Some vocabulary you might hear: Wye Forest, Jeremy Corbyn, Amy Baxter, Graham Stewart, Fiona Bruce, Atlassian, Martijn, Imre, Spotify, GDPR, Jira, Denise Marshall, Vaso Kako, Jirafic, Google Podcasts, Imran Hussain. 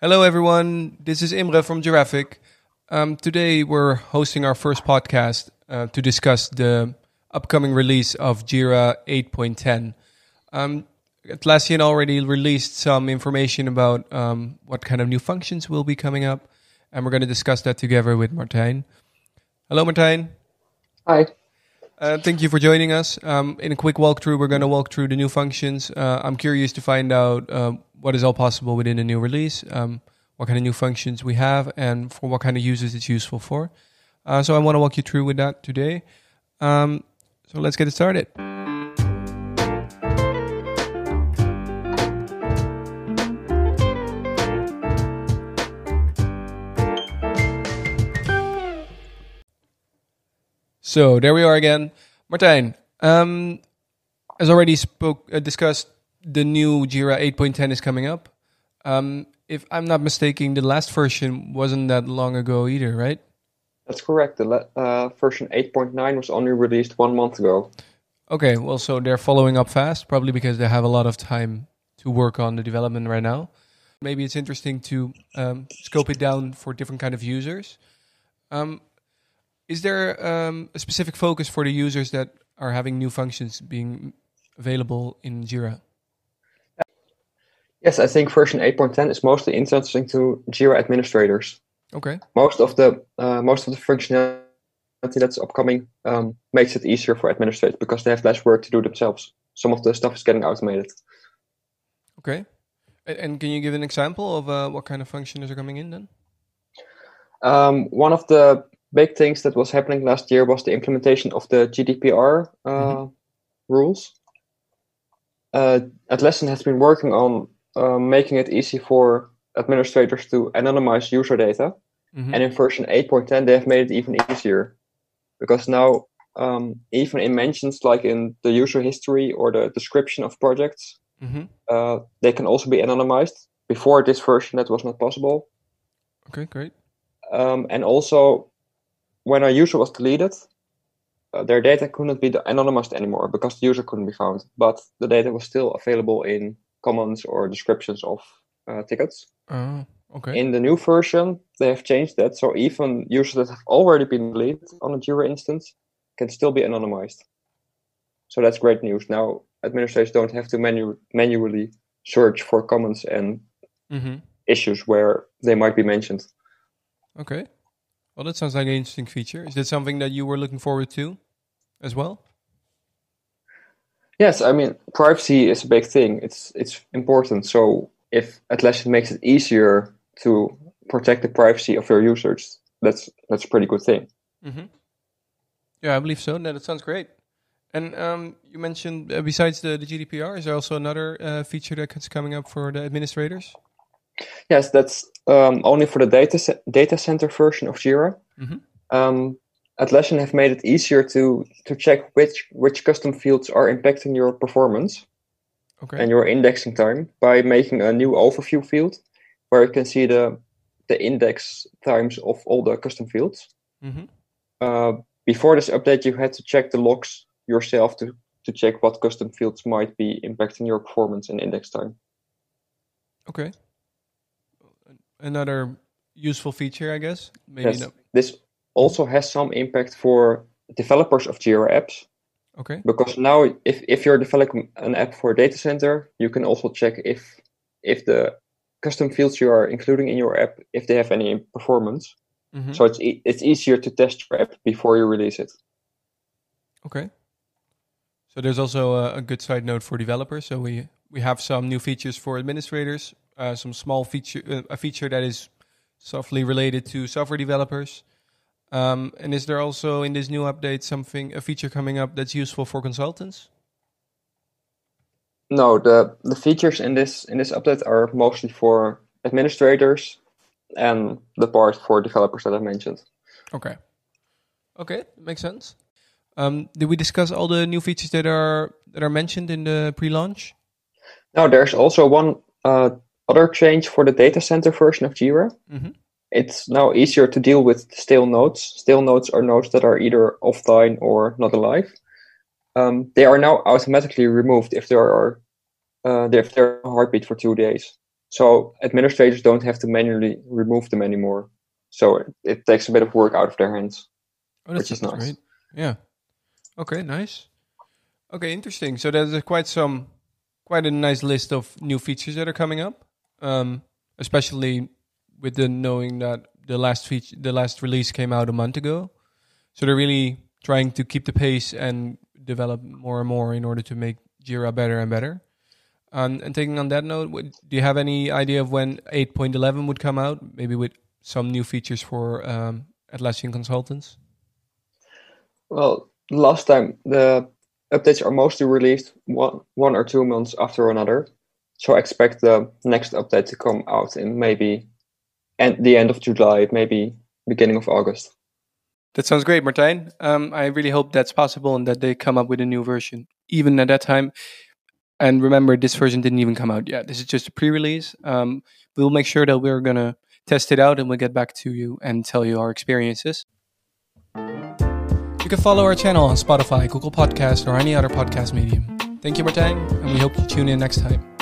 Hello everyone, this is Imre from Jirafic. Today we're hosting our first podcast to discuss the upcoming release of Jira 8.10. Atlassian already released some information about what kind of new functions will be coming up, and we're going to discuss that together with Martijn. Hello Martijn. Hi. Thank you for joining us. In a quick walkthrough, we're going to walk through the new functions. I'm curious to find out what is all possible within a new release, what kind of new functions we have, and for what kind of users it's useful for. So I want to walk you through with that today. So let's get it started. So there we are again. Martijn, as already discussed, the new Jira 8.10 is coming up. If I'm not mistaken, the last version wasn't that long ago either, right? That's correct. The version 8.9 was only released 1 month ago. Okay, well, so they're following up fast, probably because they have a lot of time to work on the development right now. Maybe it's interesting to scope it down for different kind of users. Is there a specific focus for the users that are having new functions being available in Jira? Yes, I think version 8.10 is mostly interesting to Jira administrators. Okay. Most of the functionality that's upcoming makes it easier for administrators because they have less work to do themselves. Some of the stuff is getting automated. Okay. And can you give an example of what kind of functions are coming in then? One of the big things that was happening last year was the implementation of the GDPR rules. Atlassian has been working on making it easy for administrators to anonymize user data. And in version 8.10, they have made it even easier. Because now, even in mentions like in the user history or the description of projects, they can also be anonymized. Before this version, that was not possible. Okay, great. And also, when a user was deleted, their data couldn't be anonymized anymore because the user couldn't be found, but the data was still available in comments or descriptions of tickets. Okay. In the new version, they have changed that, so even users that have already been deleted on a Jira instance can still be anonymized. So that's great news. Now administrators don't have to manually search for comments and issues where they might be mentioned. Okay. Well, that sounds like an interesting feature. Is that something that you were looking forward to as well? Yes, I mean, privacy is a big thing. It's important. So if Atlassian makes it easier to protect the privacy of your users, that's a pretty good thing. Yeah, I believe so. No, that sounds great. And you mentioned, besides the GDPR, is there also another feature that's coming up for the administrators? Yes, that's only for the data center version of Jira. Atlassian have made it easier to check which custom fields are impacting your performance and your indexing time by making a new overview field where you can see the index times of all the custom fields. Before this update, you had to check the logs yourself to check what custom fields might be impacting your performance and index time. Okay. Another useful feature, I guess. Maybe yes, this also has some impact for developers of Jira apps. Okay. Because now, if you're developing an app for a data center, you can also check if the custom fields you are including in your app, if they have any performance. So it's easier to test your app before you release it. Okay. So there's also a good side note for developers. So we have some new features for administrators. Some small feature, a feature that is softly related to software developers. And is there also in this new update a feature coming up that's useful for consultants? No, the features in this update are mostly for administrators and the part for developers that I mentioned. Okay, makes sense. Did we discuss all the new features that are mentioned in the pre-launch? No, there's also one other change for the data center version of Jira. It's now easier to deal with stale nodes. Stale nodes are nodes that are either offline or not alive. They are now automatically removed if there are a heartbeat for 2 days. So administrators don't have to manually remove them anymore. So it takes a bit of work out of their hands, which is nice. Great. Yeah. Okay, nice. Okay, interesting. So there's quite a nice list of new features that are coming up, especially with the knowing that the last release came out a month ago. So they're really trying to keep the pace and develop more and more in order to make Jira better and better. And taking on that note, do you have any idea of when 8.11 would come out? Maybe with some new features for Atlassian consultants? Well, last time the updates are mostly released one or two months after another. So I expect the next update to come out in maybe at the end of July, maybe beginning of August. That sounds great, Martijn. I really hope that's possible and that they come up with a new version, even at that time. And remember, this version didn't even come out yet. This is just a pre-release. We'll make sure that we're going to test it out and we'll get back to you and tell you our experiences. You can follow our channel on Spotify, Google Podcasts, or any other podcast medium. Thank you, Martijn, and we hope you tune in next time.